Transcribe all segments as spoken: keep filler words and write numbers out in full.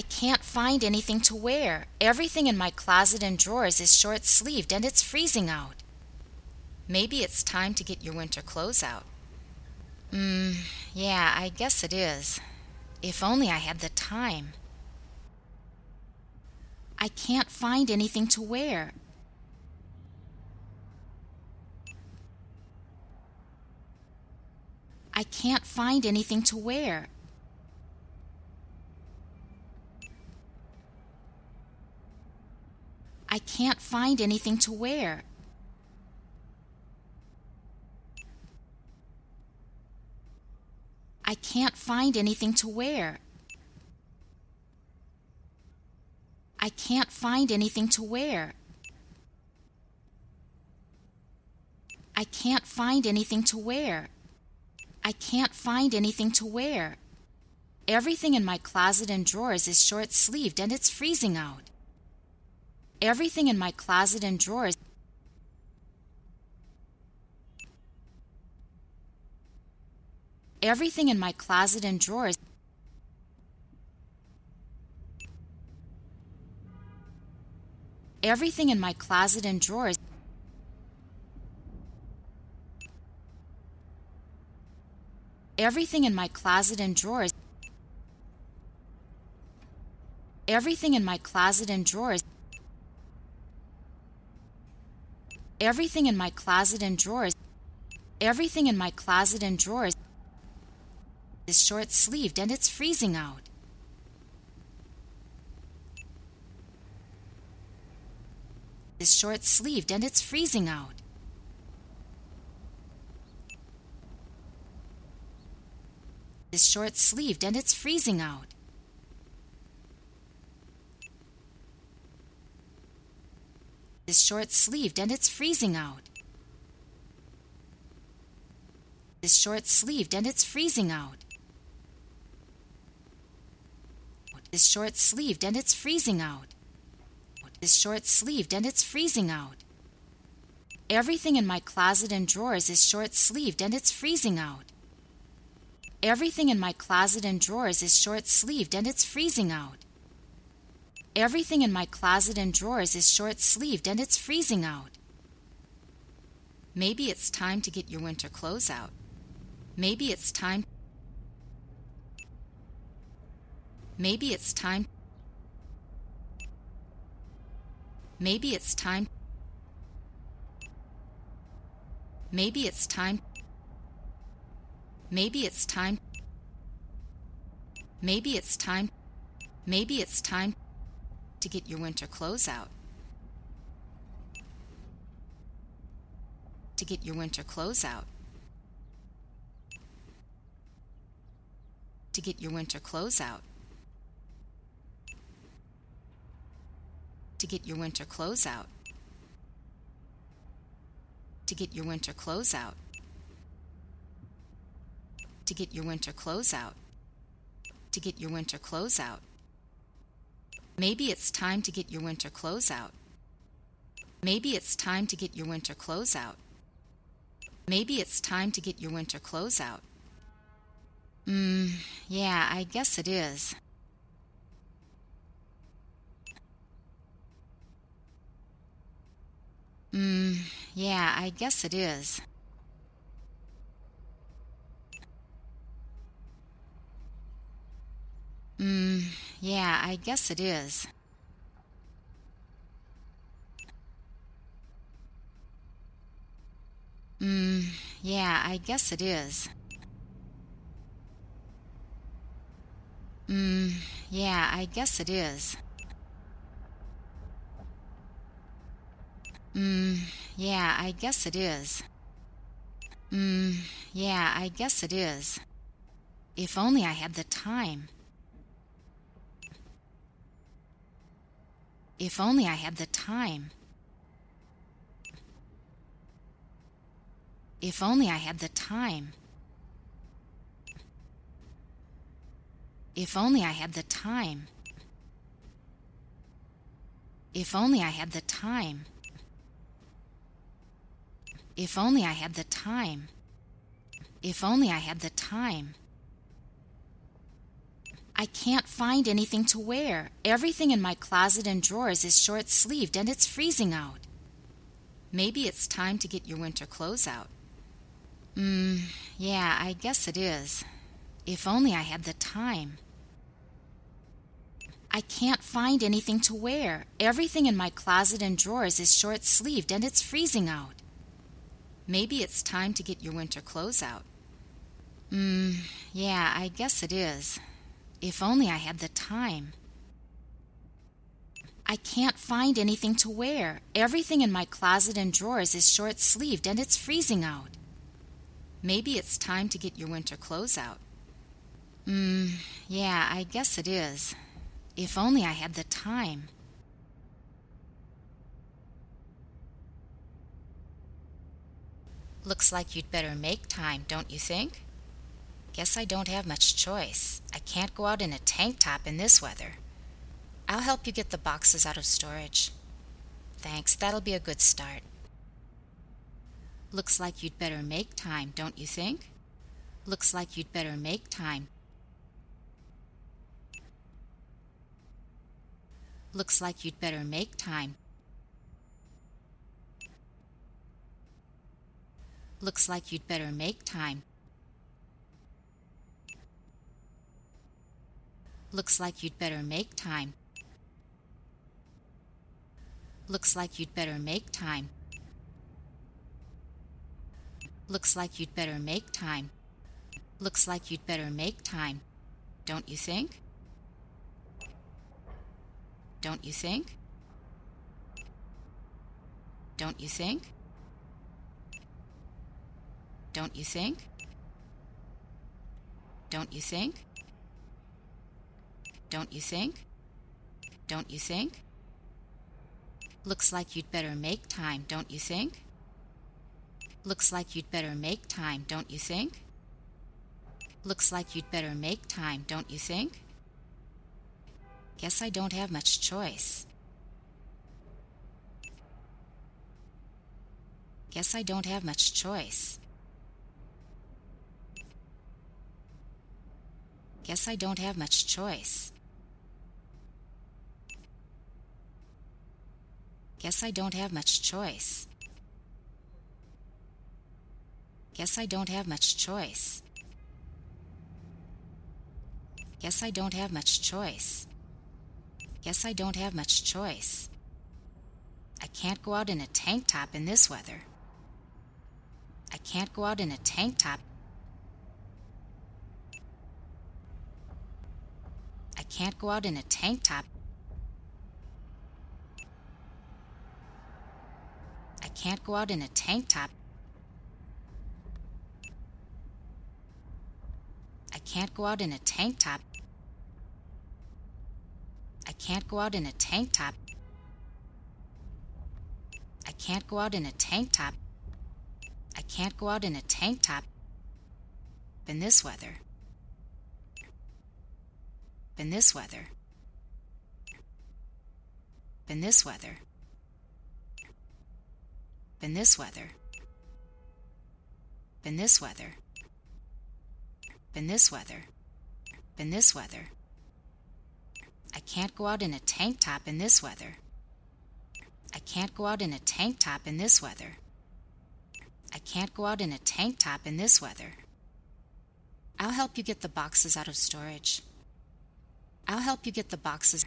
I can't find anything to wear. Everything in my closet and drawers is short-sleeved and it's freezing out. Maybe it's time to get your winter clothes out. Mm, yeah, I guess it is. If only I had the time. I can't find anything to wear. I can't find anything to wear. I can't find anything to wear. I can't find anything to wear. I can't find anything to wear. I can't find anything to wear. I can't find anything to wear. Everything in my closet and drawers is short-sleeved and it's freezing out. Everything in my closet and drawers. Everything in my closet and drawers. Everything in my closet and drawers. Everything in my closet and drawers. Everything in my closet and drawers. Everything in my closet and drawers. Everything in my closet and drawers is short-sleeved and it's freezing out. Is short-sleeved and it's freezing out. Is short-sleeved and it's freezing out. Is short-sleeved and it's freezing out. Is short-sleeved and it's freezing out. Is short-sleeved and it's freezing out. Is short-sleeved and it's freezing out. Everything in my closet and drawers is short-sleeved and it's freezing out. Everything in my closet and drawers is short-sleeved and it's freezing out. Everything in my closet and drawers is short-sleeved and it's freezing out. Maybe it's time to get your winter clothes out. Maybe it's time. Maybe it's time. Maybe it's time. Maybe it's time. Maybe it's time. Maybe it's time. Maybe it's time to get your winter clothes out. To get your winter clothes out. To get your winter clothes out. To get your winter clothes out. To get your winter clothes out. To get your winter clothes out. To get your winter clothes out. Maybe it's time to get your winter clothes out. Maybe it's time to get your winter clothes out. Maybe it's time to get your winter clothes out. Mm, yeah, I guess it is. Mm, yeah, I guess it is. Mm, yeah, I guess it is. Mm, yeah, I guess it is. Mm, yeah, I guess it is. Mm, yeah, I guess it is. Mm, yeah, I guess it is. If only I had the time. If only I had the time. If only I had the time. If only I had the time. If only I had the time. If only I had the time. If only I had the time. I can't find anything to wear. Everything in my closet and drawers is short-sleeved, and it's freezing out. Maybe it's time to get your winter clothes out. Mm, yeah, I guess it is. If only I had the time. I can't find anything to wear. Everything in my closet and drawers is short-sleeved, and it's freezing out. Maybe it's time to get your winter clothes out. Mm, yeah, I guess it is. If only I had the time. I can't find anything to wear. Everything in my closet and drawers is short-sleeved, and it's freezing out. Maybe it's time to get your winter clothes out. Mm, yeah, I guess it is. If only I had the time. Looks like you'd better make time, don't you think? Guess I don't have much choice. I can't go out in a tank top in this weather. I'll help you get the boxes out of storage. Thanks, that'll be a good start. Looks like you'd better make time, don't you think? Looks like you'd better make time. Looks like you'd better make time. Looks like you'd better make time. Looks like you'd better make time. Looks like you'd better make time. Looks like you'd better make time. Looks like you'd better make time. Don't you think? Don't you think? Don't you think? Don't you think? Don't you think? Don't you think? Don't you think? Looks like you'd better make time, don't you think? Looks like you'd better make time, don't you think? Looks like you'd better make time, don't you think? Guess I don't have much choice. Guess I don't have much choice. Guess I don't have much choice. Guess I don't have much choice. Guess I don't have much choice. Guess I don't have much choice. Guess I don't have much choice. I can't go out in a tank top in this weather. I can't go out in a tank top. I can't go out in a tank top. I can't go out in a tank top. I can't go out in a tank top. I can't go out in a tank top. I can't go out in a tank top. I can't go out in a tank top. In this weather. In this weather. In this weather. In this weather. In this weather. In this weather. In this weather. I can't go out in a tank top in this weather. I can't go out in a tank top in this weather. I can't go out in a tank top in this weather. I'll help you get the boxes out of storage. I'll help you get the boxes.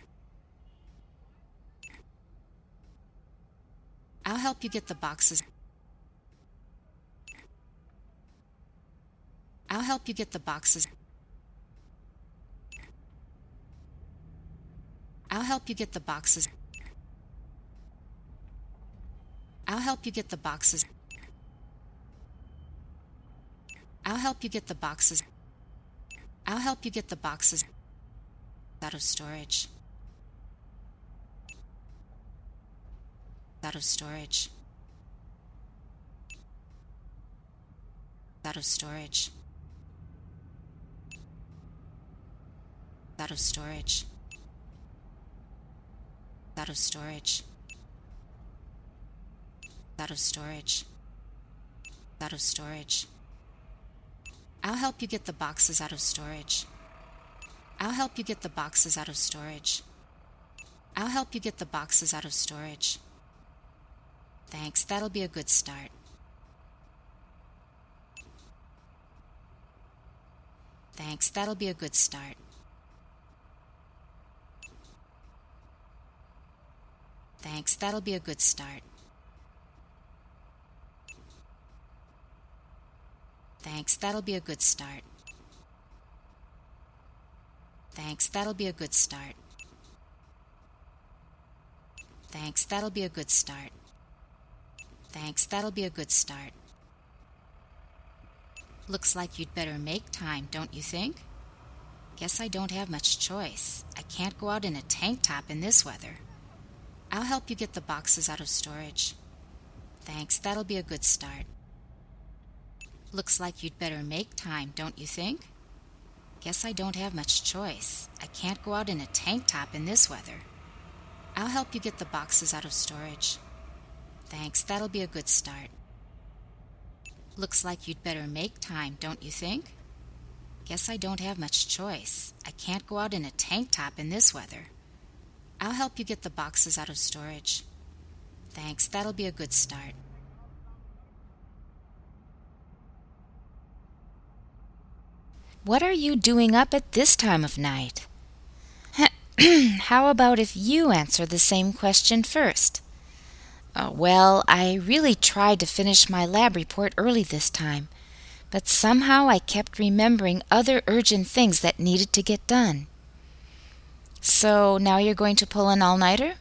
I'll help you get the boxes. I'll help you get the boxes. I'll help you get the boxes. I'll help you get the boxes. I'll help you get the boxes. I'll help you get the boxes out of storage. Out of storage. Out of storage. Out of storage. Out of storage. Out of storage. Out of storage. I'll help you get the boxes out of storage. I'll help you get the boxes out of storage. I'll help you get the boxes out of storage. Thanks, that'll be a good start. Thanks, that'll be a good start. Thanks, that'll be a good start. Thanks, that'll be a good start. Thanks, that'll be a good start. Thanks, that'll be a good start. Thanks, that'll be a good start. Looks like you'd better make time, don't you think? Guess I don't have much choice. I can't go out in a tank top in this weather. I'll help you get the boxes out of storage. Thanks, that'll be a good start. Looks like you'd better make time, don't you think? Guess I don't have much choice. I can't go out in a tank top in this weather. I'll help you get the boxes out of storage. Thanks, that'll be a good start. Looks like you'd better make time, don't you think? Guess I don't have much choice. I can't go out in a tank top in this weather. I'll help you get the boxes out of storage. Thanks, that'll be a good start. What are you doing up at this time of night? How about if you answer the same question first? Uh, well, I really tried to finish my lab report early this time, but somehow I kept remembering other urgent things that needed to get done. So now you're going to pull an all-nighter?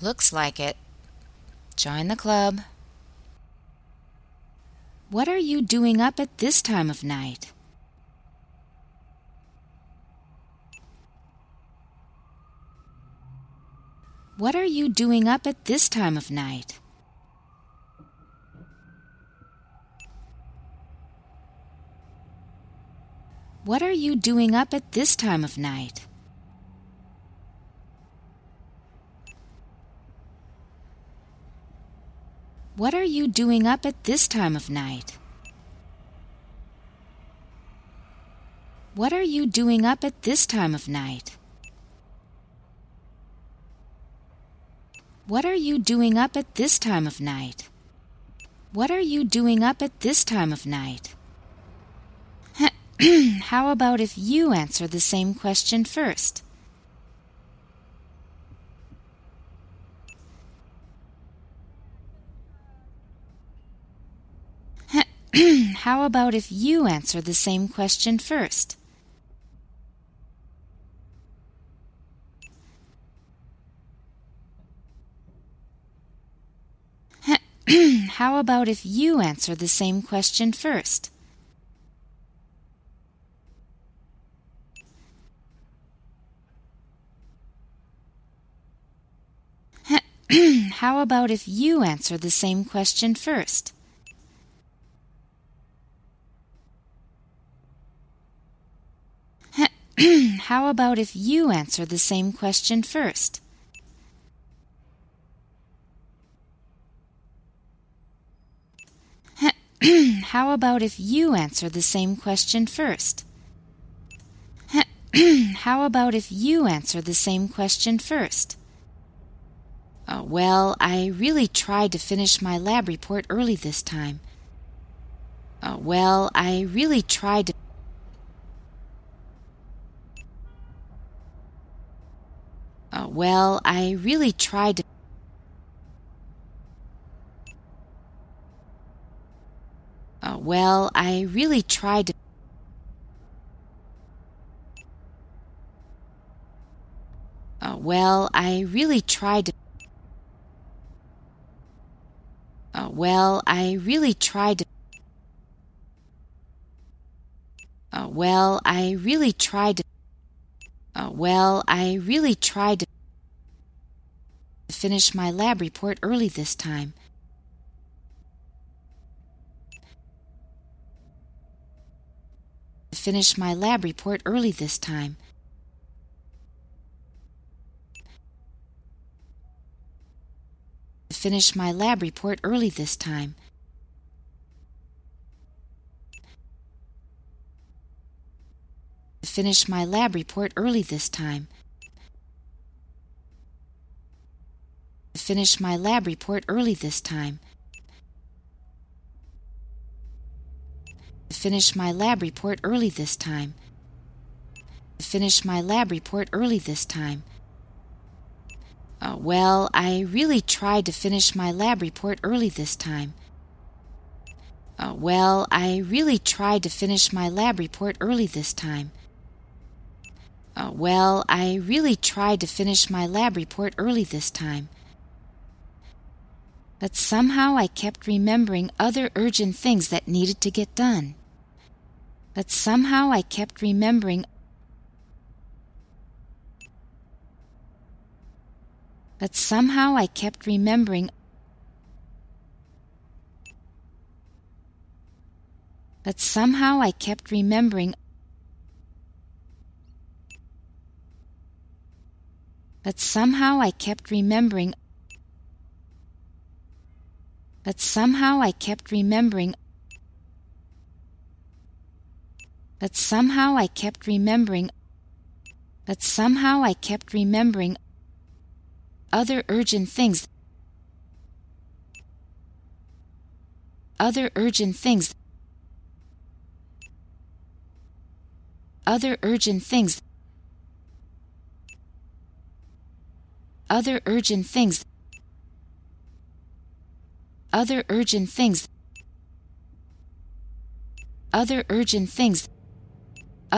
Looks like it. Join the club. What are you doing up at this time of night? What are you doing up at this time of night? What are you doing up at this time of night? What are you doing up at this time of night? What are you doing up at this time of night? What are you doing up at this time of night? What are you doing up at this time of night? How about if you answer the same question first? How about if you answer the same question first? How about if you answer the same question first? How about if you answer the same question first? How about if you answer the same question first? How about if you answer the same question first? How about if you answer the same question first? Uh, well, I really tried to finish my lab report early this time. Uh, well, I really tried to... Uh, well, I really tried to... Uh, well, I really tried to... Uh, well, I really tried to... Uh, well, I really tried to... Uh, well, I really tried to... Uh, well, I really tried to finish my lab report early this time. Finish my lab report early this time. Finish my lab report early this time. Finished my lab report early this time. Finished my lab report early this time. Finished my lab report early this time. Finished my lab report early this time. Uh, well, I really tried to finish my lab report early this time. Uh, well, I really tried to finish my lab report early this time. Uh, well, I really tried to finish my lab report early this time. But somehow I kept remembering other urgent things that needed to get done. But somehow I kept remembering But somehow I kept remembering But somehow I kept remembering But somehow I kept remembering But somehow I kept remembering But somehow I kept remembering But somehow I kept remembering other urgent things Other urgent things Other urgent things Other urgent things Other urgent things Other urgent things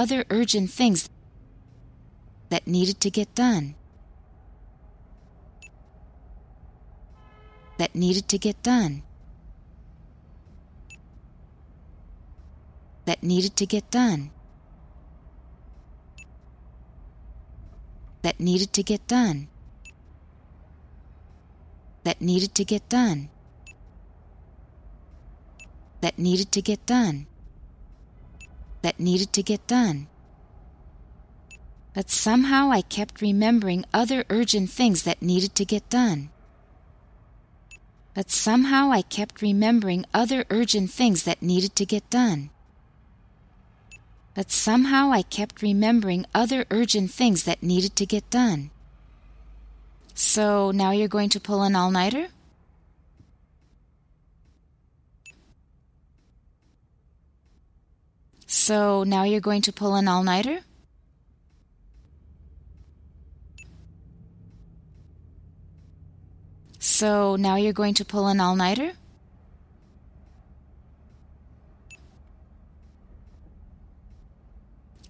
Other urgent things that needed to get done That needed to get done. That needed to get done. That needed to get done. That needed to get done. That needed to get done. That needed to get done. But somehow I kept remembering other urgent things that needed to get done. But somehow I kept remembering other urgent things that needed to get done. But somehow I kept remembering other urgent things that needed to get done. So now you're going to pull an all-nighter? So now you're going to pull an all-nighter? So now you're going to pull an all-nighter?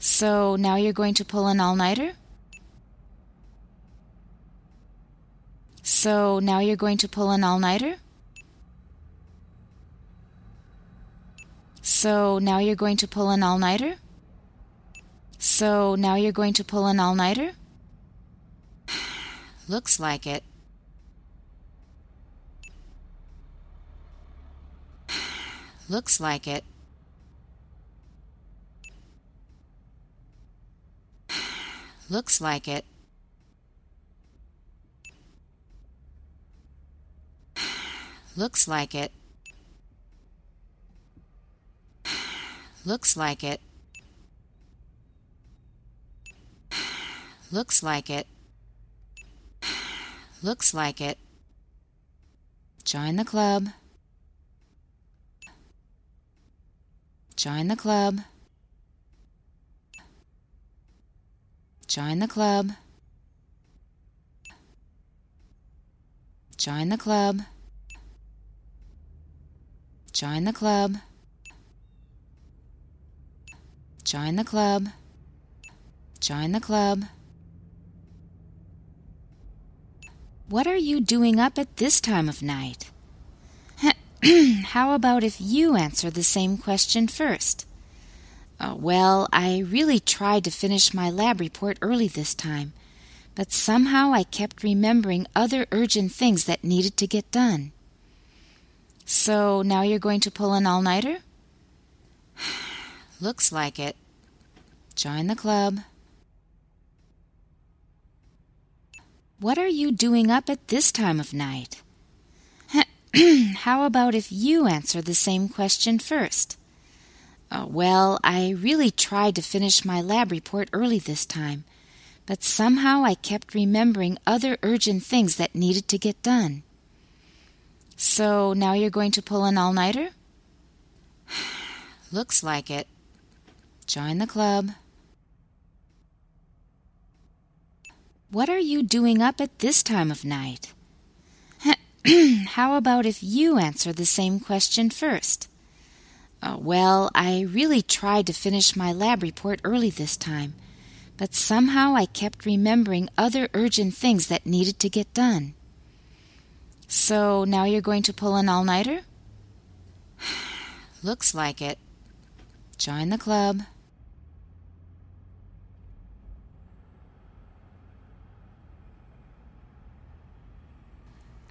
So now you're going to pull an all-nighter? So now you're going to pull an all-nighter? So now you're going to pull an all-nighter? So now you're going to pull an all-nighter? Looks like it. Looks like it. Looks like it. Looks like it. Looks like it. Looks like it. Looks like it. Join the club. Join the club. Join the club. Join the club. Join the club. Join the club. Join the club. What are you doing up at this time of night? How about if you answer the same question first? Uh, well, I really tried to finish my lab report early this time, but somehow I kept remembering other urgent things that needed to get done. So now you're going to pull an all-nighter? Looks like it. Join the club. What are you doing up at this time of night? How about if you answer the same question first? Uh, well, I really tried to finish my lab report early this time, but somehow I kept remembering other urgent things that needed to get done. So now you're going to pull an all-nighter? Looks like it. Join the club. What are you doing up at this time of night? How about if you answer the same question first? Uh, well, I really tried to finish my lab report early this time, but somehow I kept remembering other urgent things that needed to get done. So now you're going to pull an all-nighter? Looks like it. Join the club.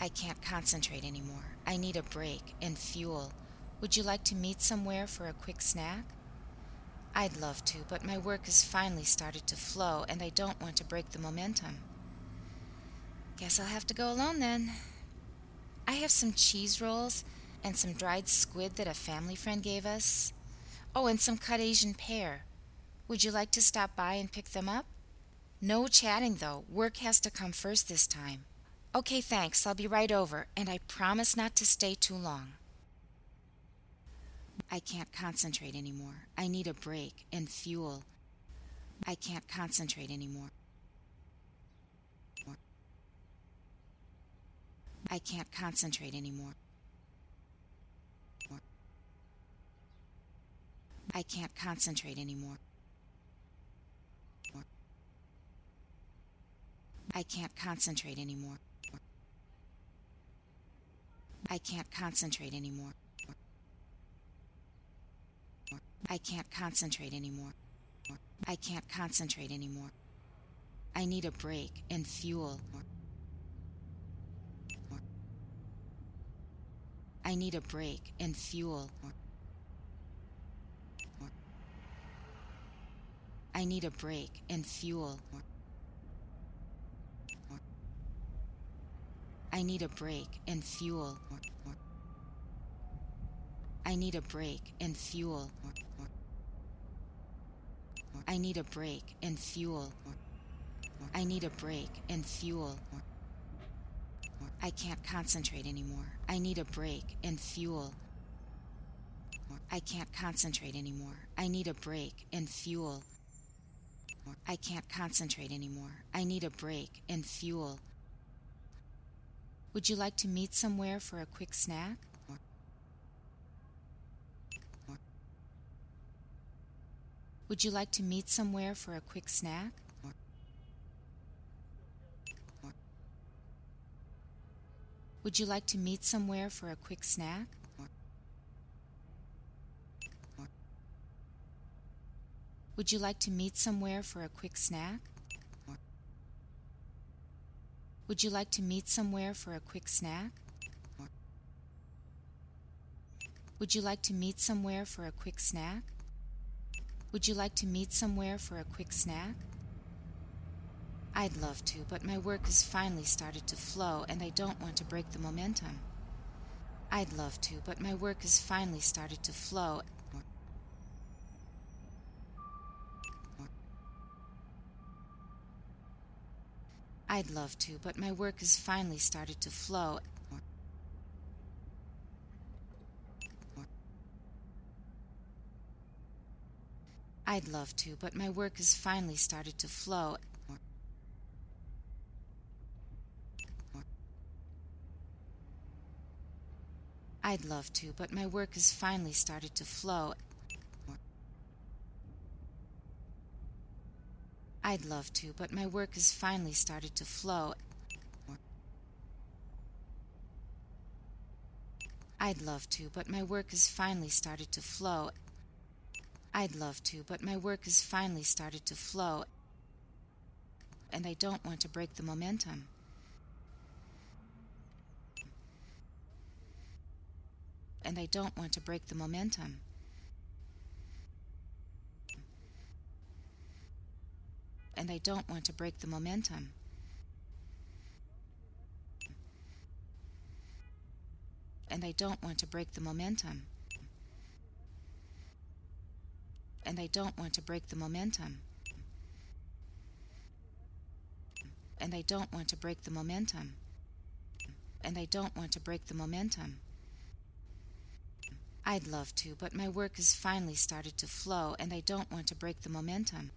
I can't concentrate anymore. I need a break and fuel. Would you like to meet somewhere for a quick snack? I'd love to, but my work has finally started to flow and I don't want to break the momentum. Guess I'll have to go alone then. I have some cheese rolls and some dried squid that a family friend gave us. Oh, and some cut Asian pear. Would you like to stop by and pick them up? No chatting though. Work has to come first this time. Okay, thanks. I'll be right over, and I promise not to stay too long. I can't concentrate anymore. I need a break and fuel. I can't concentrate anymore. I can't concentrate anymore. I can't concentrate anymore. I can't concentrate anymore. I can't concentrate anymore. I can't concentrate anymore. I can't concentrate anymore. I need a break and fuel. I need a break and fuel. I need a break and fuel. I need a break and fuel. I need a break and fuel. I need a break and fuel. I need a break and fuel. I can't concentrate anymore. I need a break and fuel. I can't concentrate anymore. I need a break and fuel. I can't concentrate anymore. I need a break and fuel. Would you like to meet somewhere for a quick snack? Would you like to meet somewhere for a quick snack? Would you like to meet somewhere for a quick snack? Would you like to meet somewhere for a quick snack? Would you like to meet somewhere for a quick snack? Would you like to meet somewhere for a quick snack? Would you like to meet somewhere for a quick snack? I'd love to, but my work has finally started to flow and I don't want to break the momentum. I'd love to, but my work has finally started to flow. I'd love to, but my work has finally started to flow. I'd love to, but my work has finally started to flow. I'd love to, but my work has finally started to flow. I'd love to, but my work has finally started to flow. I'd love to, but my work has finally started to flow. I'd love to, but my work has finally started to flow, and I don't want to break the momentum. And I don't want to break the momentum. And I don't want to break the momentum. And I don't want to break the momentum. and I don't want to break the momentum. And I don't want to break the momentum. And I don't want to break the momentum. I'd love to, but my work has finally started to flow, and I don't want to break the momentum.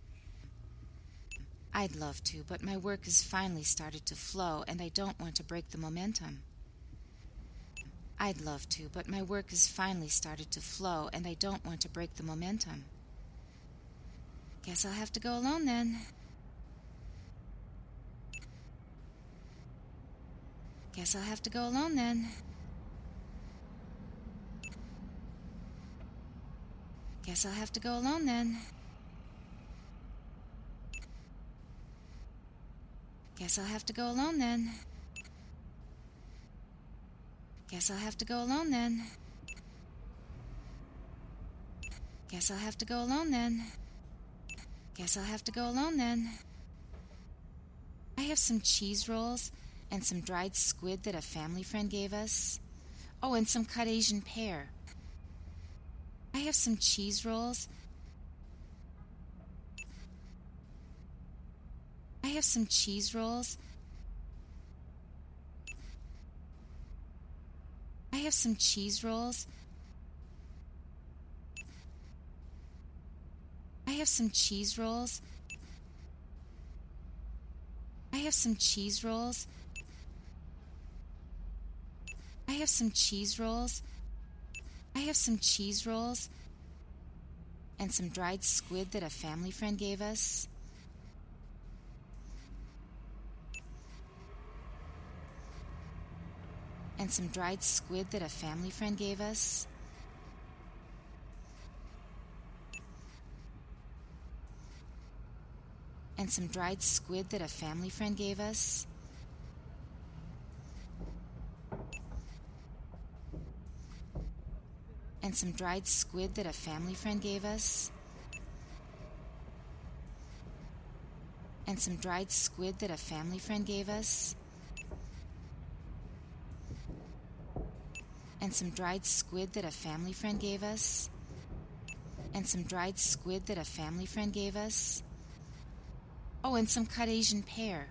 I'd love to, but my work has finally started to flow, and I don't want to break the momentum. I'd love to, but my work has finally started to flow, and I don't want to break the momentum. Guess I'll have to go alone then. Guess I'll have to go alone then. Guess I'll have to go alone then. Guess I'll have to go alone then. Guess I'll have to go alone then. Guess I'll have to go alone then. Guess I'll have to go alone then. I have some cheese rolls and some dried squid that a family friend gave us. Oh, and some cut Asian pear. I have some cheese rolls. I have some cheese rolls. I have some cheese rolls. I have some cheese rolls. I have some cheese rolls. I have some cheese rolls. I have some cheese rolls and some dried squid that a family friend gave us. And some dried squid that a family friend gave us. And some dried squid that a family friend gave us. And some dried squid that a family friend gave us. And some dried squid that a family friend gave us. And some dried squid that a family friend gave us. And some dried squid that a family friend gave us. Oh, and some cut Asian pear.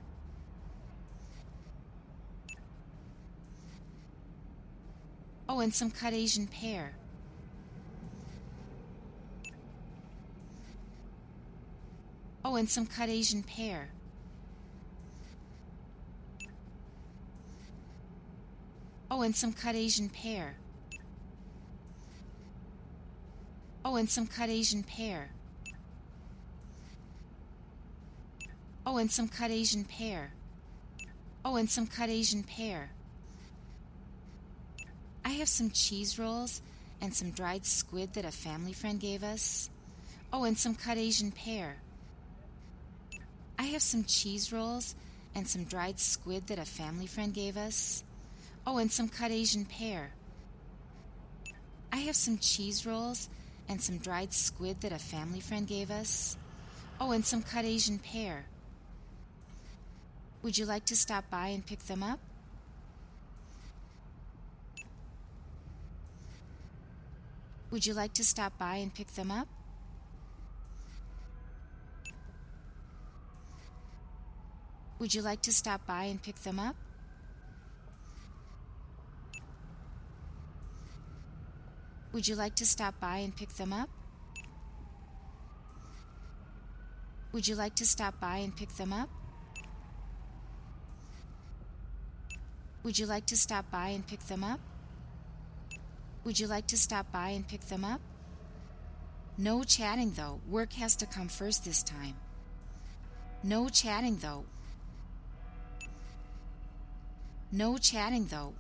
Oh, and some cut Asian pear. Oh, and some cut Asian pear. Oh, and some cut Asian pear. Oh, and some cut Asian pear. Oh, and some cut Asian pear. Oh, and some cut Asian pear. I have some cheese rolls and some dried squid that a family friend gave us. Oh, and some cut Asian pear. I have some cheese rolls and some dried squid that a family friend gave us. Oh, and some cut Asian pear. I have some cheese rolls and some dried squid that a family friend gave us. Oh, and some cut Asian pear. Would you like to stop by and pick them up? Would you like to stop by and pick them up? Would you like to stop by and pick them up? Would you like to stop by and pick them up? Would you like to stop by and pick them up? Would you like to stop by and pick them up? Would you like to stop by and pick them up? No chatting though. Work has to come first this time. No chatting though. No chatting though.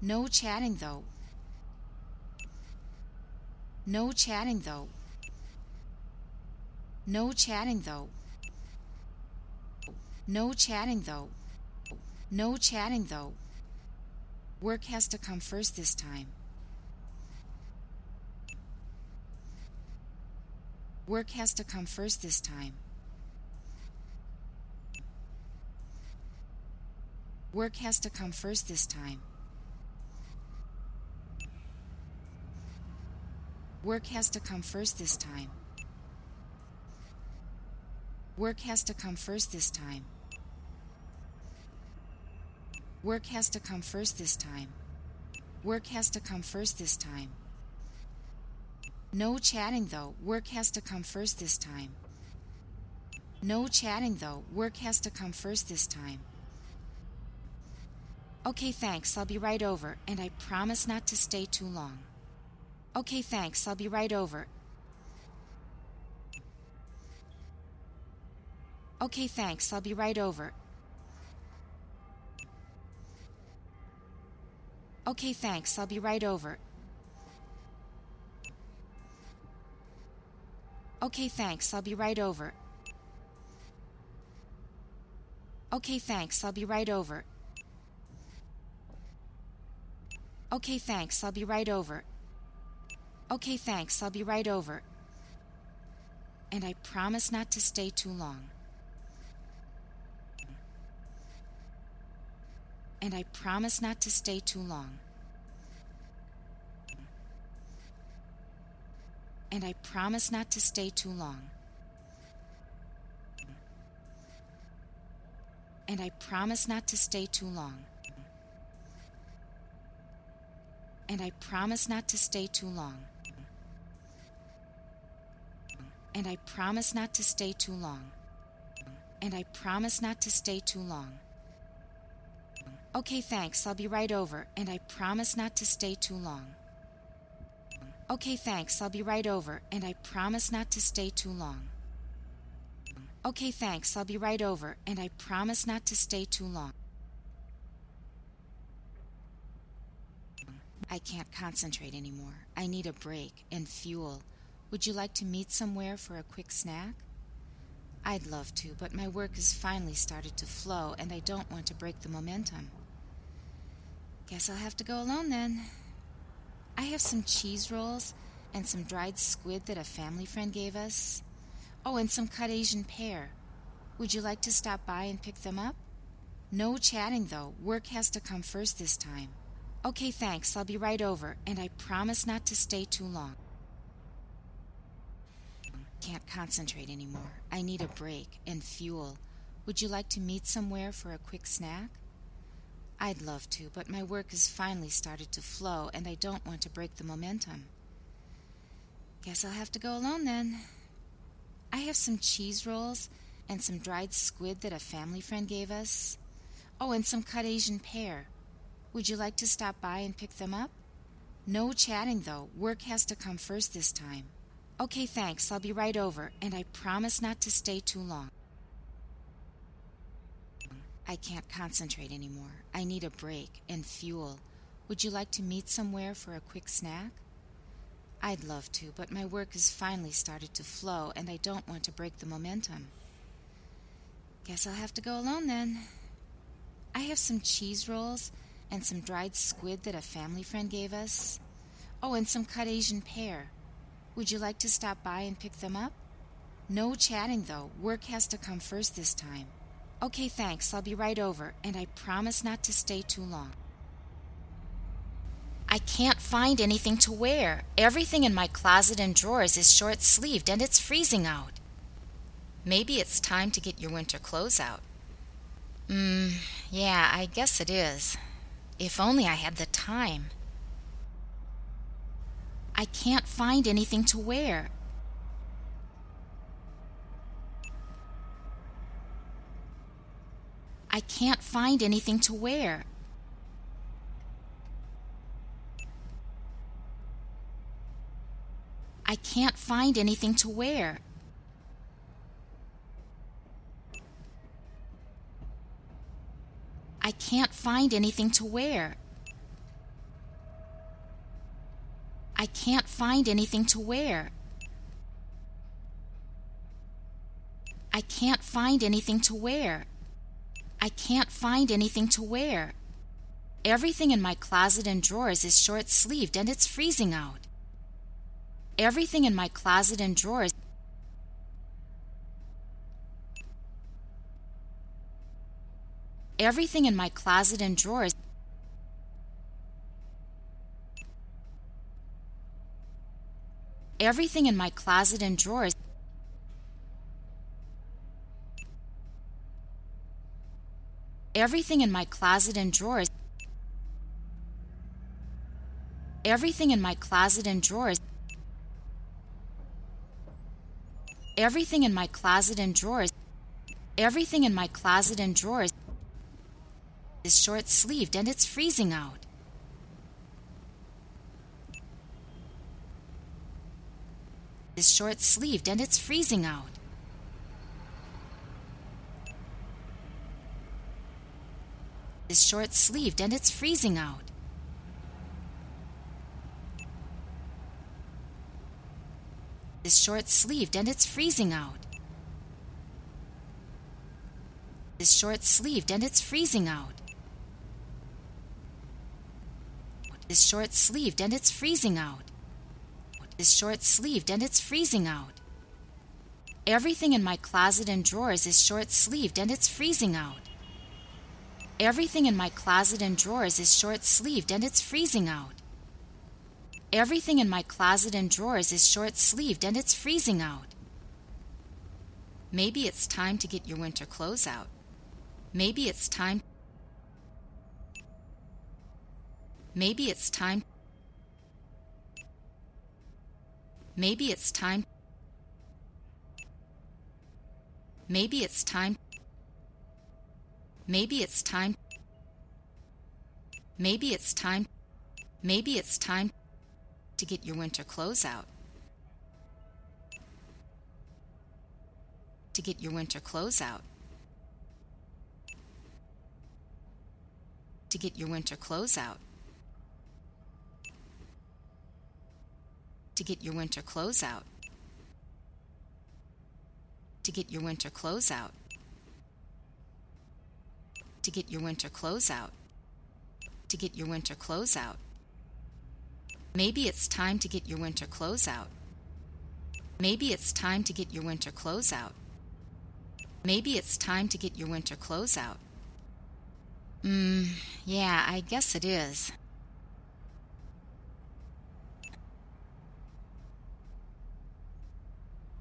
No chatting though. No chatting though. No chatting though. No chatting though. No chatting though. Work has to come first this time. Work has to come first this time. Work has to come first this time. Work has to come first this time. Work has to come first this time. Work has to come first this time. Work has to come first this time. No chatting though. Work has to come first this time. No chatting though. Work has to come first this time. Okay, thanks. I'll be right over, and I promise not to stay too long. Okay, thanks. I'll be right over. Okay, thanks. I'll be right over. Okay, thanks. I'll be right over. Okay, thanks. I'll be right over. Okay, thanks. I'll be right over. Okay, thanks. I'll be right over. Okay, thanks. I'll be right over. And I promise not to stay too long. And I promise not to stay too long. And I promise not to stay too long. And I promise not to stay too long. And I promise not to stay too long. And I promise not to stay too long. And I promise not to stay too long. Okay, thanks. I'll be right over, and I promise not to stay too long. Okay, thanks. I'll be right over, and I promise not to stay too long. Okay, thanks. I'll be right over, and I promise not to stay too long. I can't concentrate anymore. I need a break and fuel. Would you like to meet somewhere for a quick snack? I'd love to, but my work has finally started to flow, and I don't want to break the momentum. Guess I'll have to go alone then. I have some cheese rolls and some dried squid that a family friend gave us. Oh, and some cut Asian pear. Would you like to stop by and pick them up? No chatting, though. Work has to come first this time. Okay, thanks. I'll be right over, and I promise not to stay too long. Can't concentrate anymore. I need a break and fuel. Would you like to meet somewhere for a quick snack? I'd love to, but my work has finally started to flow, and I don't want to break the momentum. Guess I'll have to go alone then. I have some cheese rolls and some dried squid that a family friend gave us. Oh, and some cut Asian pear. Would you like to stop by and pick them up? No chatting though. Work has to come first this time. Okay, thanks. I'll be right over, and I promise not to stay too long. I can't concentrate anymore. I need a break and fuel. Would you like to meet somewhere for a quick snack? I'd love to, but my work has finally started to flow, and I don't want to break the momentum. Guess I'll have to go alone then. I have some cheese rolls and some dried squid that a family friend gave us. Oh, and some cut Asian pear. Would you like to stop by and pick them up? No chatting, though. Work has to come first this time. Okay, thanks. I'll be right over, and I promise not to stay too long. I can't find anything to wear. Everything in my closet and drawers is short-sleeved, and it's freezing out. Maybe it's time to get your winter clothes out. Mm, yeah, I guess it is. If only I had the time. I can't find anything to wear. I can't find anything to wear. I can't find anything to wear. I can't find anything to wear. I can't find anything to wear. I can't find anything to wear. I can't find anything to wear. Everything in my closet and drawers is short-sleeved, and it's freezing out. Everything in my closet and drawers. Everything in my closet and drawers. everything in my closet and drawers. Everything in my closet and drawers. Everything in my closet and drawers. Everything in my closet and drawers. Everything in my closet and drawers is short-sleeved and it's freezing out. Is short-sleeved and it's freezing out. Is short-sleeved and it's freezing out. Is short-sleeved and it's freezing out. Is short-sleeved and it's freezing out. Is short-sleeved and it's freezing out. Is short-sleeved and it's freezing out. Everything in my closet and drawers is short-sleeved and it's freezing out. Everything in my closet and drawers is short-sleeved and it's freezing out. Everything in my closet and drawers is short-sleeved and it's freezing out. Maybe it's time to get your winter clothes out. Maybe it's time. Maybe it's time. Maybe it's time. Maybe it's time. Maybe it's time. Maybe it's time. Maybe it's time to get your winter clothes out. To get your winter clothes out. To get your winter clothes out. To get your winter clothes out. To get your winter clothes out. To get your winter clothes out. To get your winter clothes out. Maybe it's time to get your winter clothes out. Maybe it's time to get your winter clothes out. Maybe it's time to get your winter clothes out. Mm, yeah, I guess it is.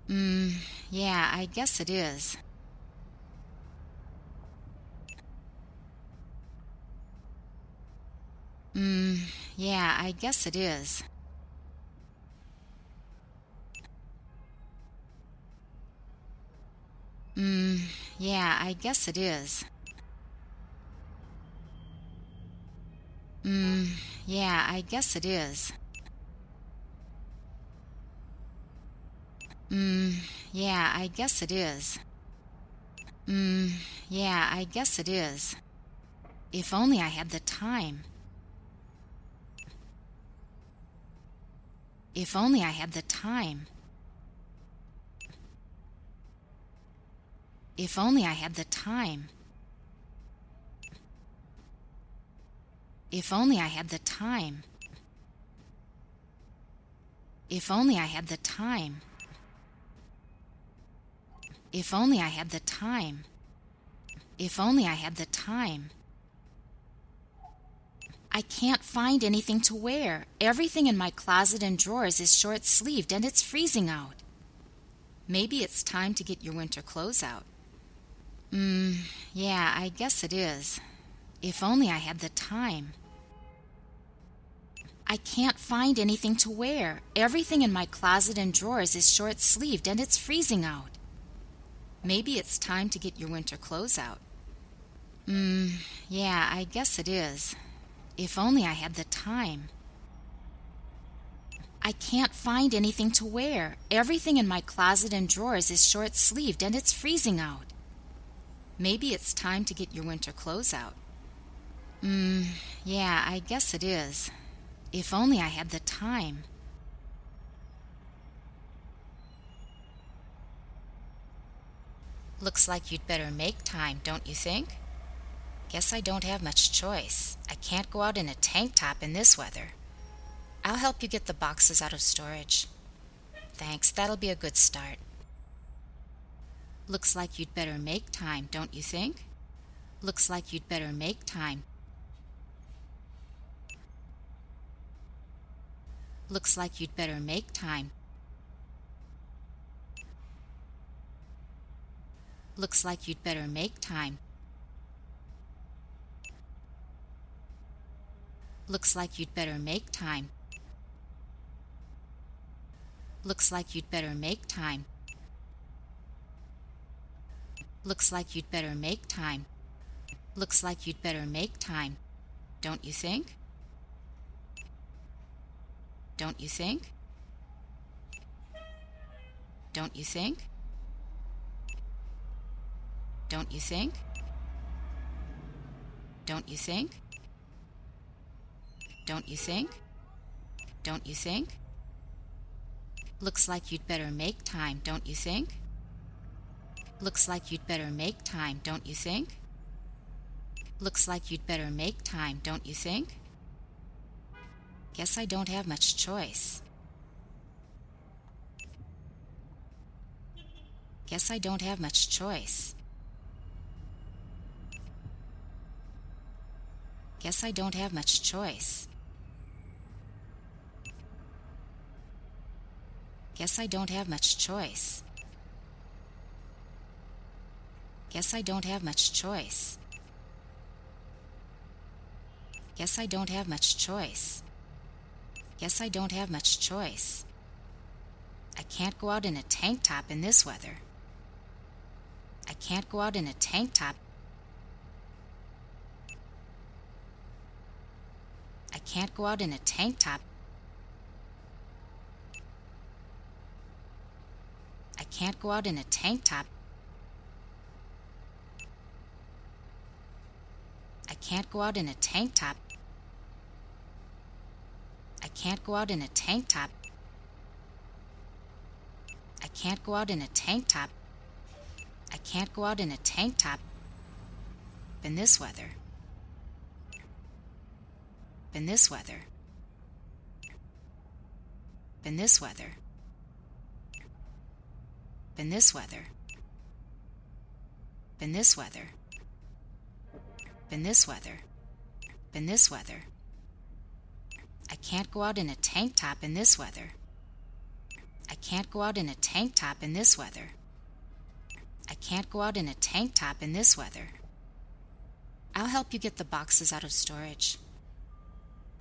Mm, yeah, I guess it is. Mm, yeah, I guess it is. Mm, yeah, I guess it is. Mm, yeah, I guess it is. Mm, yeah, I guess it is. Mm, yeah, I guess it is. If only I had the time. If only I had the time. If only I had the time. If only I had the time. If only I had the time. If only I had the time. If only I had the time. I can't find anything to wear. Everything in my closet and drawers is short-sleeved and it's freezing out. Maybe it's time to get your winter clothes out. Mm, yeah, I guess it is. If only I had the time. I can't find anything to wear. Everything in my closet and drawers is short-sleeved and it's freezing out. Maybe it's time to get your winter clothes out. Mm, yeah, I guess it is. If only I had the time. I can't find anything to wear. Everything in my closet and drawers is short-sleeved and it's freezing out. Maybe it's time to get your winter clothes out. Mm, yeah, I guess it is. If only I had the time. Looks like you'd better make time, don't you think? Guess I don't have much choice. I can't go out in a tank top in this weather. I'll help you get the boxes out of storage. Thanks, that'll be a good start. Looks like you'd better make time, don't you think? Looks like you'd better make time. Looks like you'd better make time. Looks like you'd better make time. Looks like you'd better make time. Looks like you'd better make time. Looks like you'd better make time. Looks like you'd better make time. Don't you think? Don't you think? Don't you think? Don't you think? Don't you think? Don't you think? Don't you think? Looks like you'd better make time, don't you think? Looks like you'd better make time, don't you think? Looks like you'd better make time, don't you think? Guess I don't have much choice. Guess I don't have much choice. Guess I don't have much choice. Guess I don't have much choice. Guess I don't have much choice. Guess I don't have much choice. Guess I don't have much choice. I can't go out in a tank top in this weather. I can't go out in a tank top. I can't go out in a tank top. I can't go out in a tank top. I can't go out in a tank top. I can't go out in a tank top. I can't go out in a tank top. I can't go out in a tank top in this weather. In this weather. In this weather. In this weather. In this weather. In this weather. In this weather. I can't go out in a tank top in this weather. I can't go out in a tank top in this weather. I can't go out in a tank top in this weather. I'll help you get the boxes out of storage.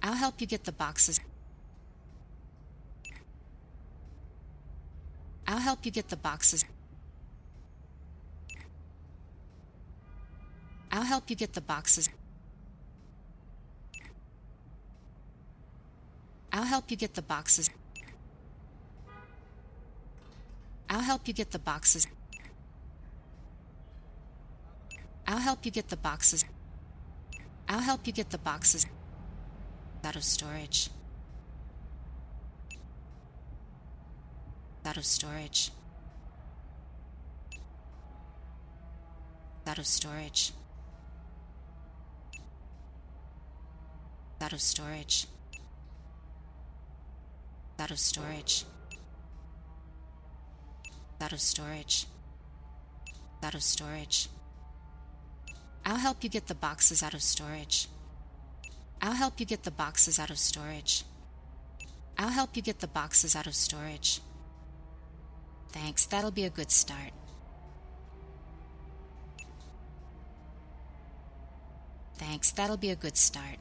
I'll help you get the boxes. I'll help you get the boxes. I'll help you get the boxes. I'll help you get the boxes. I'll help you get the boxes. I'll help you get the boxes. I'll help you get the boxes out of storage. Out of storage. Out of storage. Out of storage. Out of storage. Out of storage. Out of storage. I'll help you get the boxes out of storage. I'll help you get the boxes out of storage. I'll help you get the boxes out of storage. Thanks, that'll be a good start. Thanks, that'll be a good start.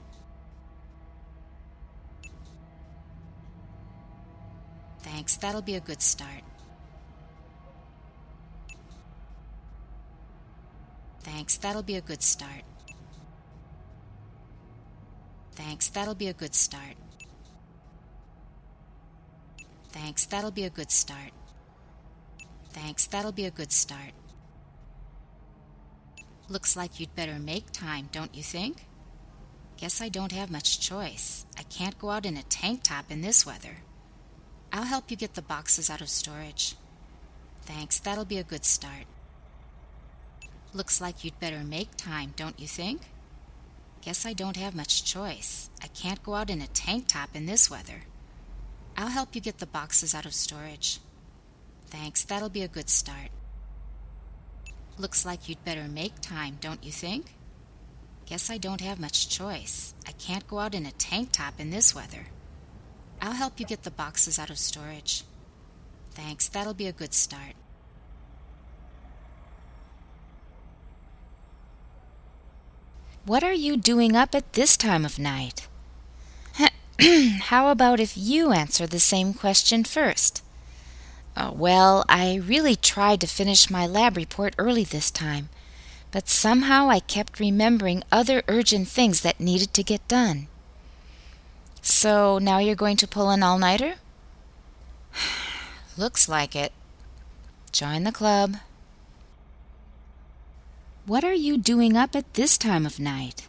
Thanks, that'll be a good start. Thanks, that'll be a good start. Thanks, that'll be a good start. Thanks, that'll be a good start. Thanks, that'll be a good start. Looks like you'd better make time, don't you think? Guess I don't have much choice. I can't go out in a tank top in this weather. I'll help you get the boxes out of storage. Thanks, that'll be a good start. Looks like you'd better make time, don't you think? Guess I don't have much choice. I can't go out in a tank top in this weather. I'll help you get the boxes out of storage. Thanks, that'll be a good start. Looks like you'd better make time, don't you think? Guess I don't have much choice. I can't go out in a tank top in this weather. I'll help you get the boxes out of storage. Thanks, that'll be a good start. What are you doing up at this time of night? How about if you answer the same question first? Uh, well, I really tried to finish my lab report early this time, but somehow I kept remembering other urgent things that needed to get done. So now you're going to pull an all-nighter? Looks like it. Join the club. What are you doing up at this time of night?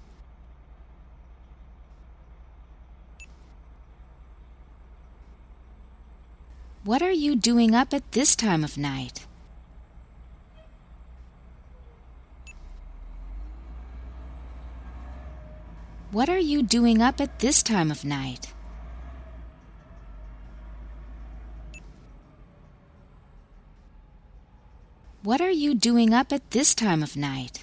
What are you doing up at this time of night? What are you doing up at this time of night? What are you doing up at this time of night?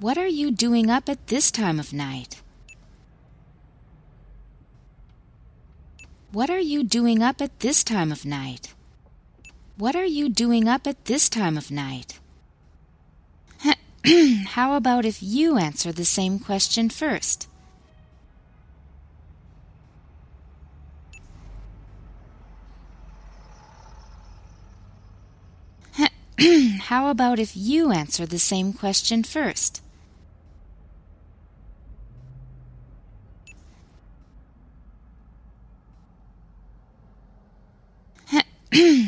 What are you doing up at this time of night? What are you doing up at this time of night? What are you doing up at this time of night? How about if you answer the same question first? How about if you answer the same question first?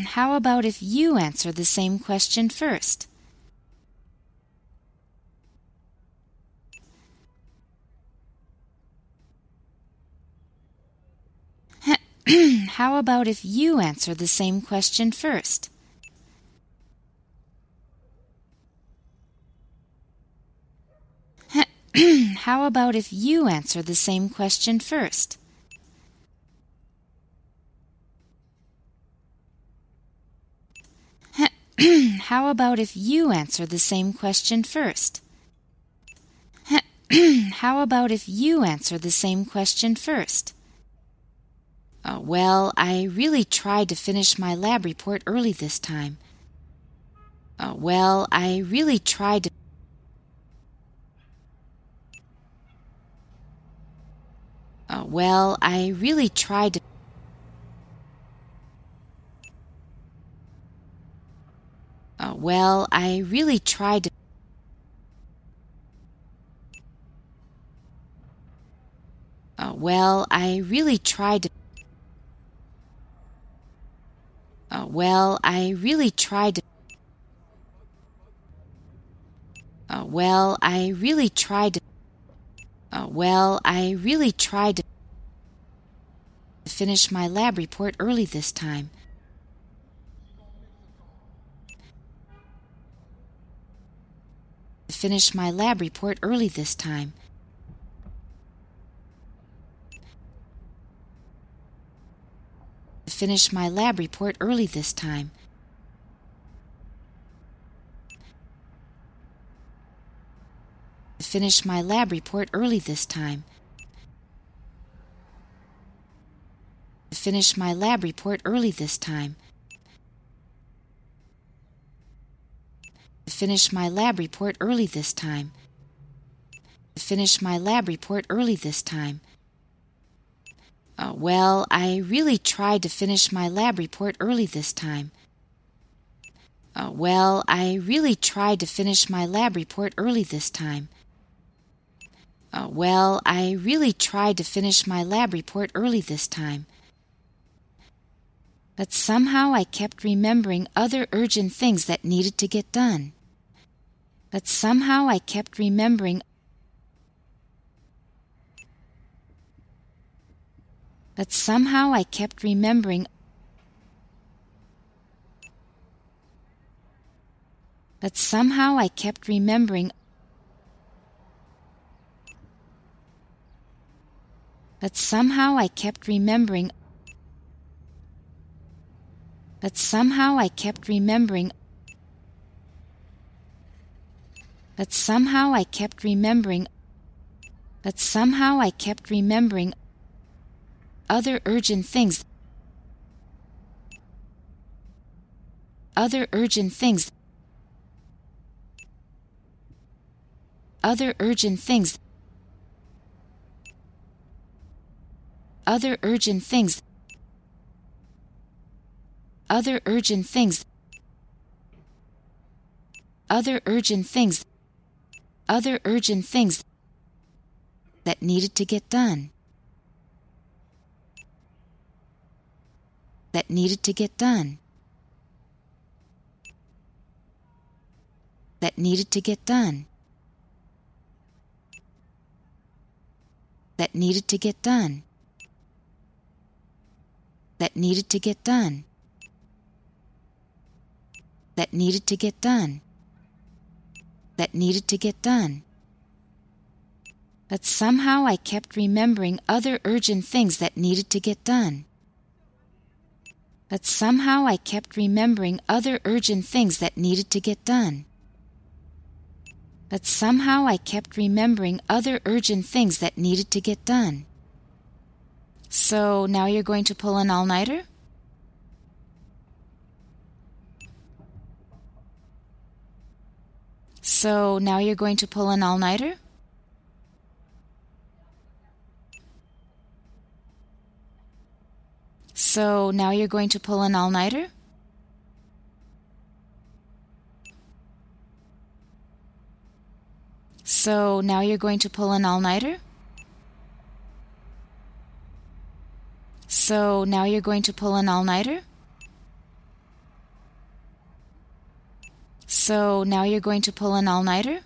How about if you answer the same question first? How about if you answer the same question first? How about if you answer the same question first? How about if you answer the same question first? How about if you answer the same question first? Uh, well, I really tried to finish my lab report early this time. Uh, well, I really tried to Uh, well, I really tried to... Uh, well, I really tried to... Uh, well, I really tried to... Uh, well, I really tried to... Uh, well, I really tried to... Uh, well, I really tried to finish my lab report early this time. Finish my lab report early this time. Finish my lab report early this time. Finish my lab report early this time. Finish my lab report early this time. Finish my lab report early this time. Finish my lab report early this time. Uh, well, I really tried to finish my lab report early this time. Uh, well, I really tried to finish my lab report early this time. Uh, well, I really tried to finish my lab report early this time. But somehow I kept remembering other urgent things that needed to get done. But somehow I kept remembering... But somehow I kept remembering... But somehow I kept remembering... But somehow I kept remembering. But somehow I kept remembering. But somehow I kept remembering. But somehow I kept remembering other urgent things. Other urgent things. Other urgent things. Other urgent things. Other urgent things. Other urgent things. Other urgent things that needed to get done. That needed to get done. That needed to get done. That needed to get done. That needed to get done. That needed to get done. That needed to get done. But somehow I kept remembering other urgent things that needed to get done. But somehow I kept remembering other urgent things that needed to get done. But somehow I kept remembering other urgent things that needed to get done. So now you're going to pull an all-nighter? So now you're going to pull an all-nighter? So now you're going to pull an all-nighter? So now you're going to pull an all-nighter? So now you're going to pull an all-nighter? So now you're going to pull an all-nighter?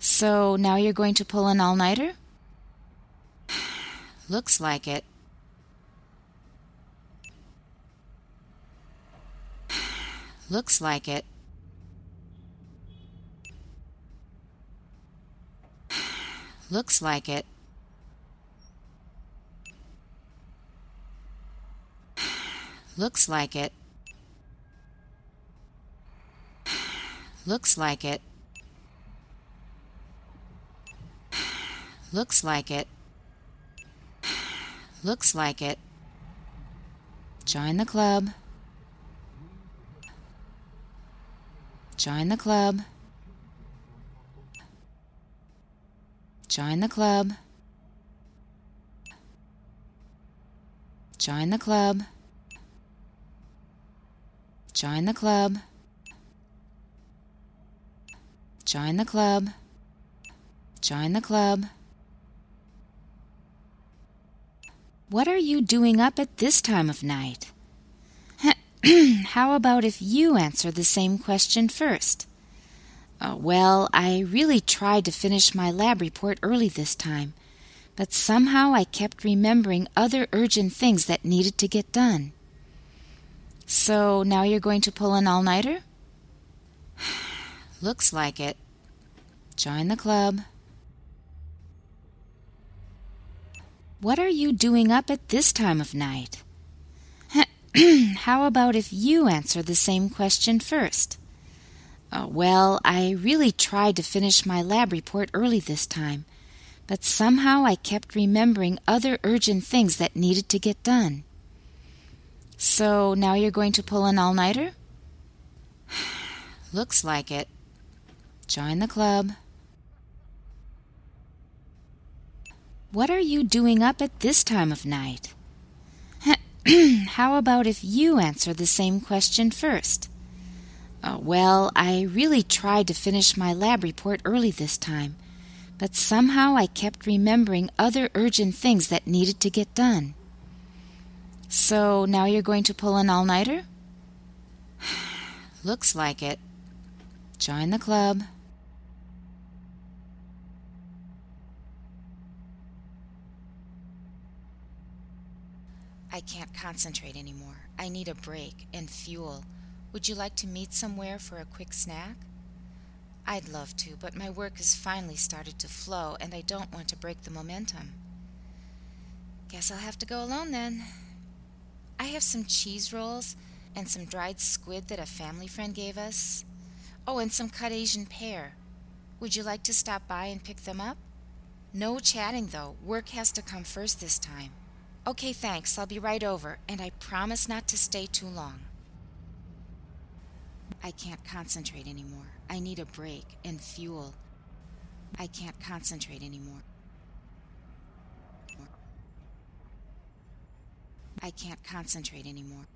So now you're going to pull an all-nighter? Looks like it. Looks like it. Looks like it. Looks like it. Looks like it. Looks like it. Looks like it. Join the club. Join the club. Join the club. Join the club. Join the club. Join the club. Join the club. What are you doing up at this time of night? How about if you answer the same question first? Uh, well, I really tried to finish my lab report early this time, but somehow I kept remembering other urgent things that needed to get done. So now you're going to pull an all-nighter? Looks like it. Join the club. What are you doing up at this time of night? How about if you answer the same question first? Uh, well, I really tried to finish my lab report early this time, but somehow I kept remembering other urgent things that needed to get done. So now you're going to pull an all-nighter? Looks like it. Join the club. What are you doing up at this time of night? How about if you answer the same question first? Uh, well, I really tried to finish my lab report early this time, but somehow I kept remembering other urgent things that needed to get done. So now you're going to pull an all-nighter? Looks like it. Join the club. I can't concentrate anymore. I need a break and fuel. Would you like to meet somewhere for a quick snack? I'd love to, but my work has finally started to flow, and I don't want to break the momentum. Guess I'll have to go alone then. I have some cheese rolls and some dried squid that a family friend gave us. Oh, and some cut Asian pear. Would you like to stop by and pick them up? No chatting, though. Work has to come first this time. Okay, thanks. I'll be right over, and I promise not to stay too long. I can't concentrate anymore. I need a break and fuel. I can't concentrate anymore. I can't concentrate anymore.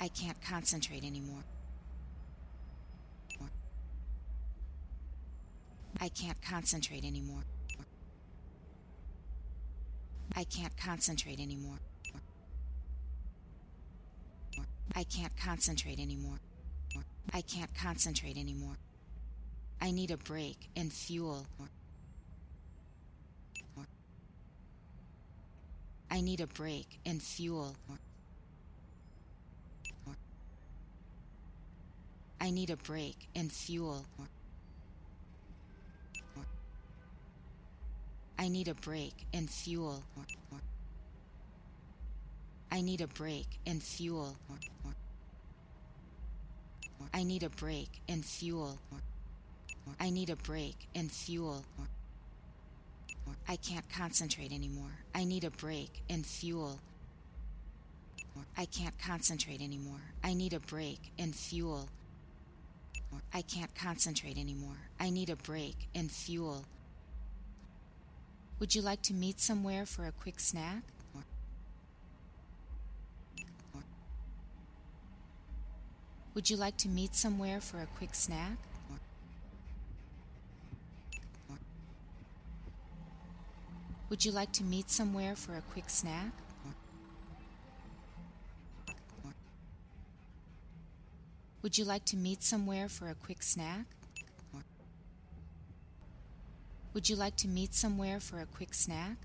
I can't concentrate anymore. I can't concentrate anymore. I can't concentrate anymore. I can't concentrate anymore. I can't concentrate anymore. I need a break and fuel. I need a break and fuel. I need a break and fuel. I need a break and fuel. I need a break and fuel. I need a break and fuel. I need a break and fuel. I can't concentrate anymore. I need a break and fuel. I can't concentrate anymore. I need a break and fuel. I can't concentrate anymore. I need a break and fuel. Would you like to meet somewhere for a quick snack? Would you like to meet somewhere for a quick snack? Would you like to meet somewhere for a quick snack? Would you like to meet somewhere for a quick snack? Would you like to meet somewhere for a quick snack?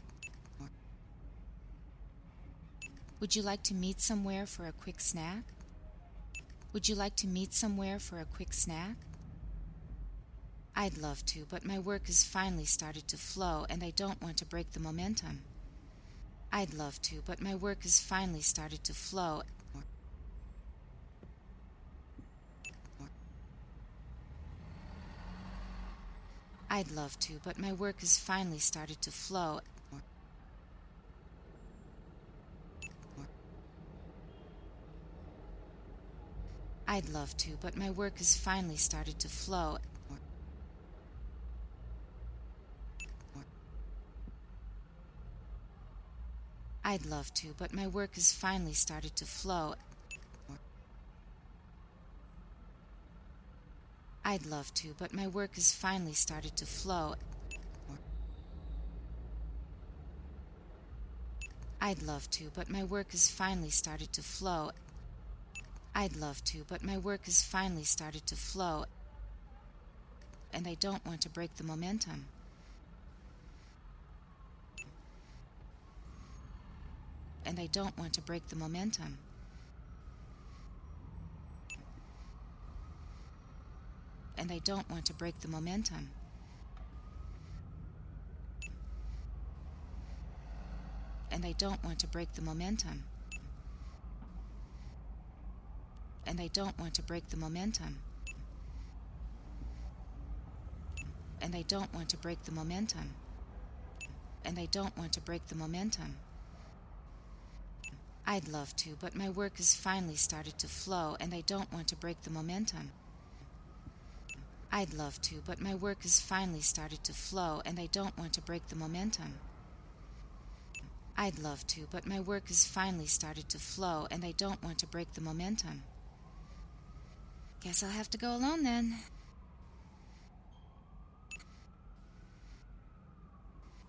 Would you like to meet somewhere for a quick snack? Would you like to meet somewhere for a quick snack? I'd love to, but my work has finally started to flow, and I don't want to break the momentum. I'd love to, but my work has finally started to flow. I'd love to, but my work has finally started to flow. I'd love to, but my work has finally started to flow. I'd love to, but my work has finally started to flow. I'd love to, but my work has finally started to flow. I'd love to, but my work has finally started to flow. I'd love to, but my work has finally started to flow, and I don't want to break the momentum. And I don't want to break the momentum. And I don't want to break the momentum. And I don't want to break the momentum. And I don't want to break the momentum. And I don't want to break the momentum. And I don't want to break the momentum. I'd love to, but my work has finally started to flow, and I don't want to break the momentum. I'd love to, but my work has finally started to flow, and I don't want to break the momentum. I'd love to, but my work has finally started to flow, and I don't want to break the momentum. Guess I'll have to go alone then.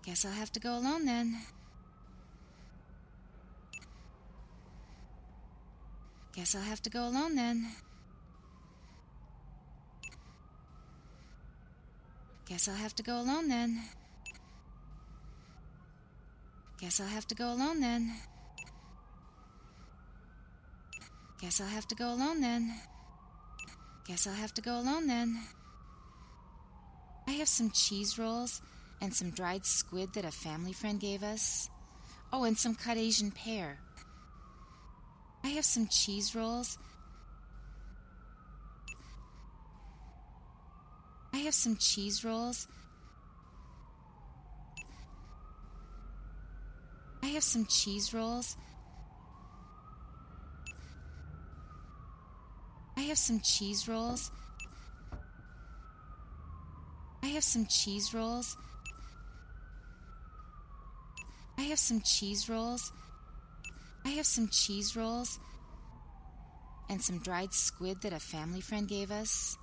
Guess I'll have to go alone then. Guess I'll have to go alone then. Guess I'll have to go alone then. Guess I'll have to go alone then. Guess I'll have to go alone then. Guess I'll have to go alone then. I have some cheese rolls and some dried squid that a family friend gave us. Oh, and some cut Asian pear. I have some cheese rolls. I have some cheese rolls. I have some cheese rolls. I have some cheese rolls. I have some cheese rolls. I have some cheese rolls. I have some cheese rolls and some dried squid that a family friend gave us.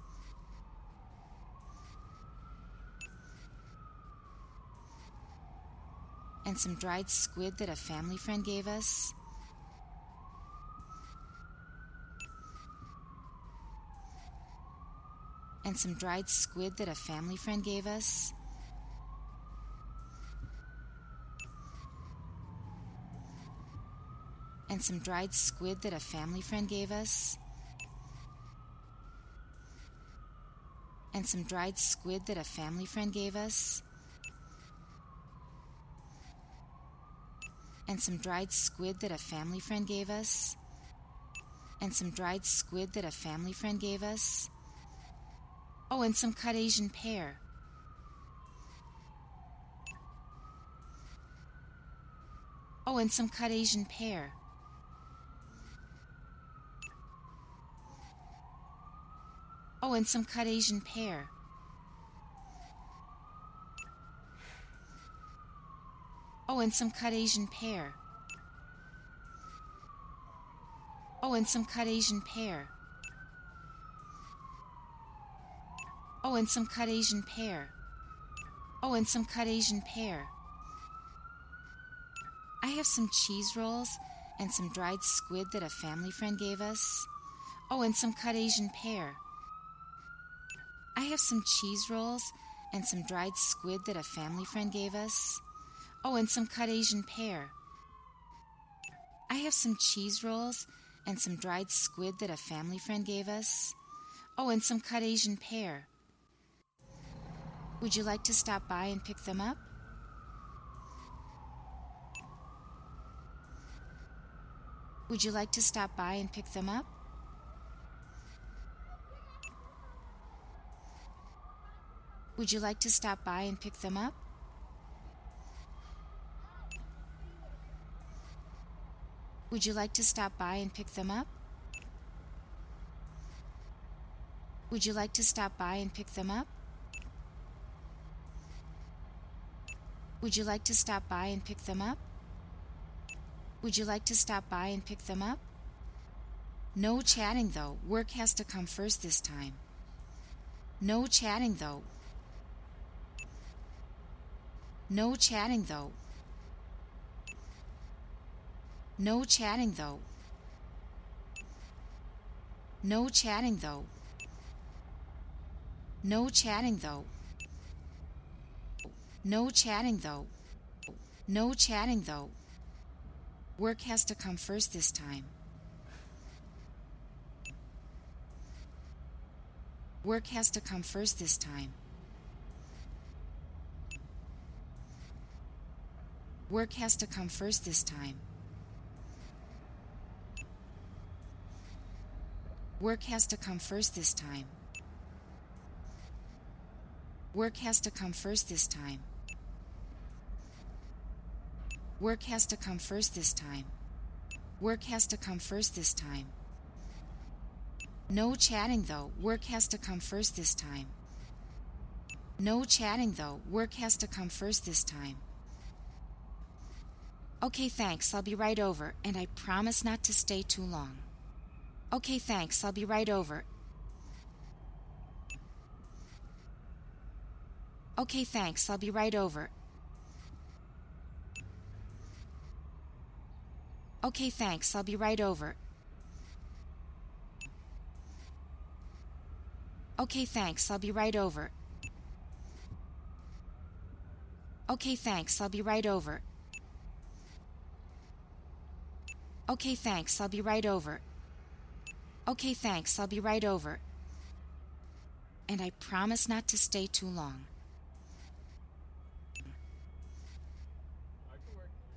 And some dried squid that a family friend gave us. And some dried squid that a family friend gave us. And some dried squid that a family friend gave us. And some dried squid that a family friend gave us. And some dried squid that a family friend gave us. And some dried squid that a family friend gave us. Oh, and some cut Asian pear. Oh, and some cut Asian pear. Oh, and some cut Asian pear. Oh, and some cut Asian pear. Oh, and some cut Asian pear. Oh, and some cut Asian pear. Oh, and some cut Asian pear. I have some cheese rolls and some dried squid that a family friend gave us. Oh, and some cut Asian pear. I have some cheese rolls and some dried squid that a family friend gave us. Oh, and some cut Asian pear. I have some cheese rolls and some dried squid that a family friend gave us. Oh, and some cut Asian pear. Would you like to stop by and pick them up? Would you like to stop by and pick them up? Would you like to stop by and pick them up? Would you like to stop by and pick them up? Would you like to stop by and pick them up? Would you like to stop by and pick them up? Would you like to stop by and pick them up? No chatting though. Work has to come first this time. No chatting though. No chatting though. No chatting though. No chatting though. No chatting though. No chatting though. No chatting though. Work has to come first this time. Work has to come first this time. Work has to come first this time. Work has to come first this time. Work has to come first this time. Work has to come first this time. Work has to come first this time. No chatting though. Work has to come first this time. No chatting though. Work has to come first this time. Okay, thanks. I'll be right over, and I promise not to stay too long. Okay, thanks. I'll be right over. Okay, thanks. I'll be right over. Okay, thanks. I'll be right over. Okay, thanks. I'll be right over. Okay, thanks. I'll be right over. Okay, thanks. I'll be right over. Okay, thanks. I'll be right over. And I promise not to stay too long.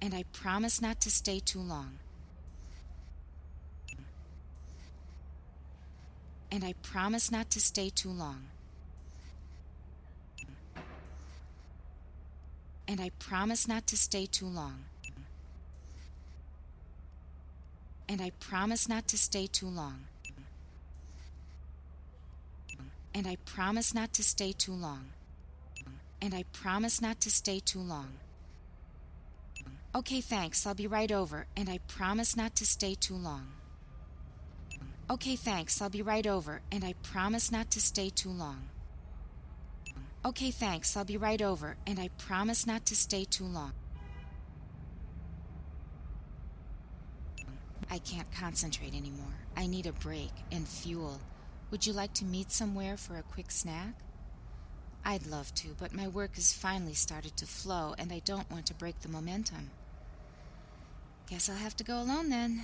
And I promise not to stay too long. And I promise not to stay too long. And I promise not to stay too long. And I promise not to stay too long. And I promise not to stay too long. and I promise not to stay too long. Okay, thanks. I'll be right over, and I promise not to stay too long. Okay, thanks. I'll be right over, and I promise not to stay too long. Okay, thanks. I'll be right over, and I promise not to stay too long. I can't concentrate anymore. I need a break and fuel. Would you like to meet somewhere for a quick snack? I'd love to, but my work has finally started to flow, and I don't want to break the momentum. Guess I'll have to go alone then.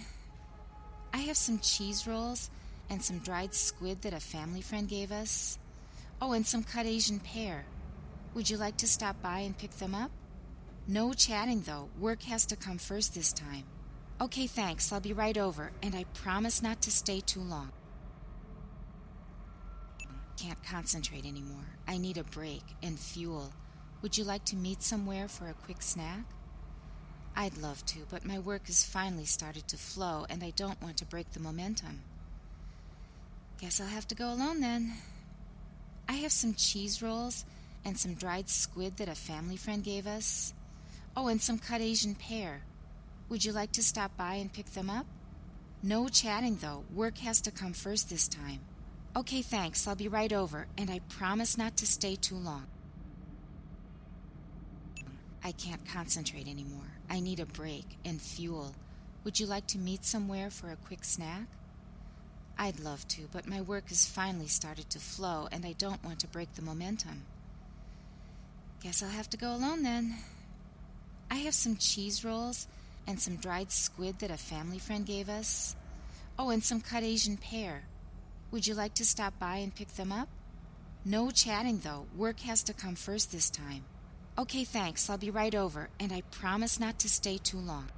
I have some cheese rolls and some dried squid that a family friend gave us. Oh, and some cut Asian pear. Would you like to stop by and pick them up? No chatting, though. Work has to come first this time. Okay, thanks. I'll be right over, and I promise not to stay too long. Can't concentrate anymore. I need a break and fuel. Would you like to meet somewhere for a quick snack? I'd love to, but my work has finally started to flow, and I don't want to break the momentum. Guess I'll have to go alone then. I have some cheese rolls and some dried squid that a family friend gave us. Oh, and some cut Asian pear. Would you like to stop by and pick them up? No chatting, though. Work has to come first this time. Okay, thanks. I'll be right over, and I promise not to stay too long. I can't concentrate anymore. I need a break and fuel. Would you like to meet somewhere for a quick snack? I'd love to, but my work has finally started to flow, and I don't want to break the momentum. Guess I'll have to go alone then. I have some cheese rolls and some dried squid that a family friend gave us. Oh, and some cut Asian pear. Would you like to stop by and pick them up? No chatting, though. Work has to come first this time. Okay, thanks. I'll be right over, and I promise not to stay too long.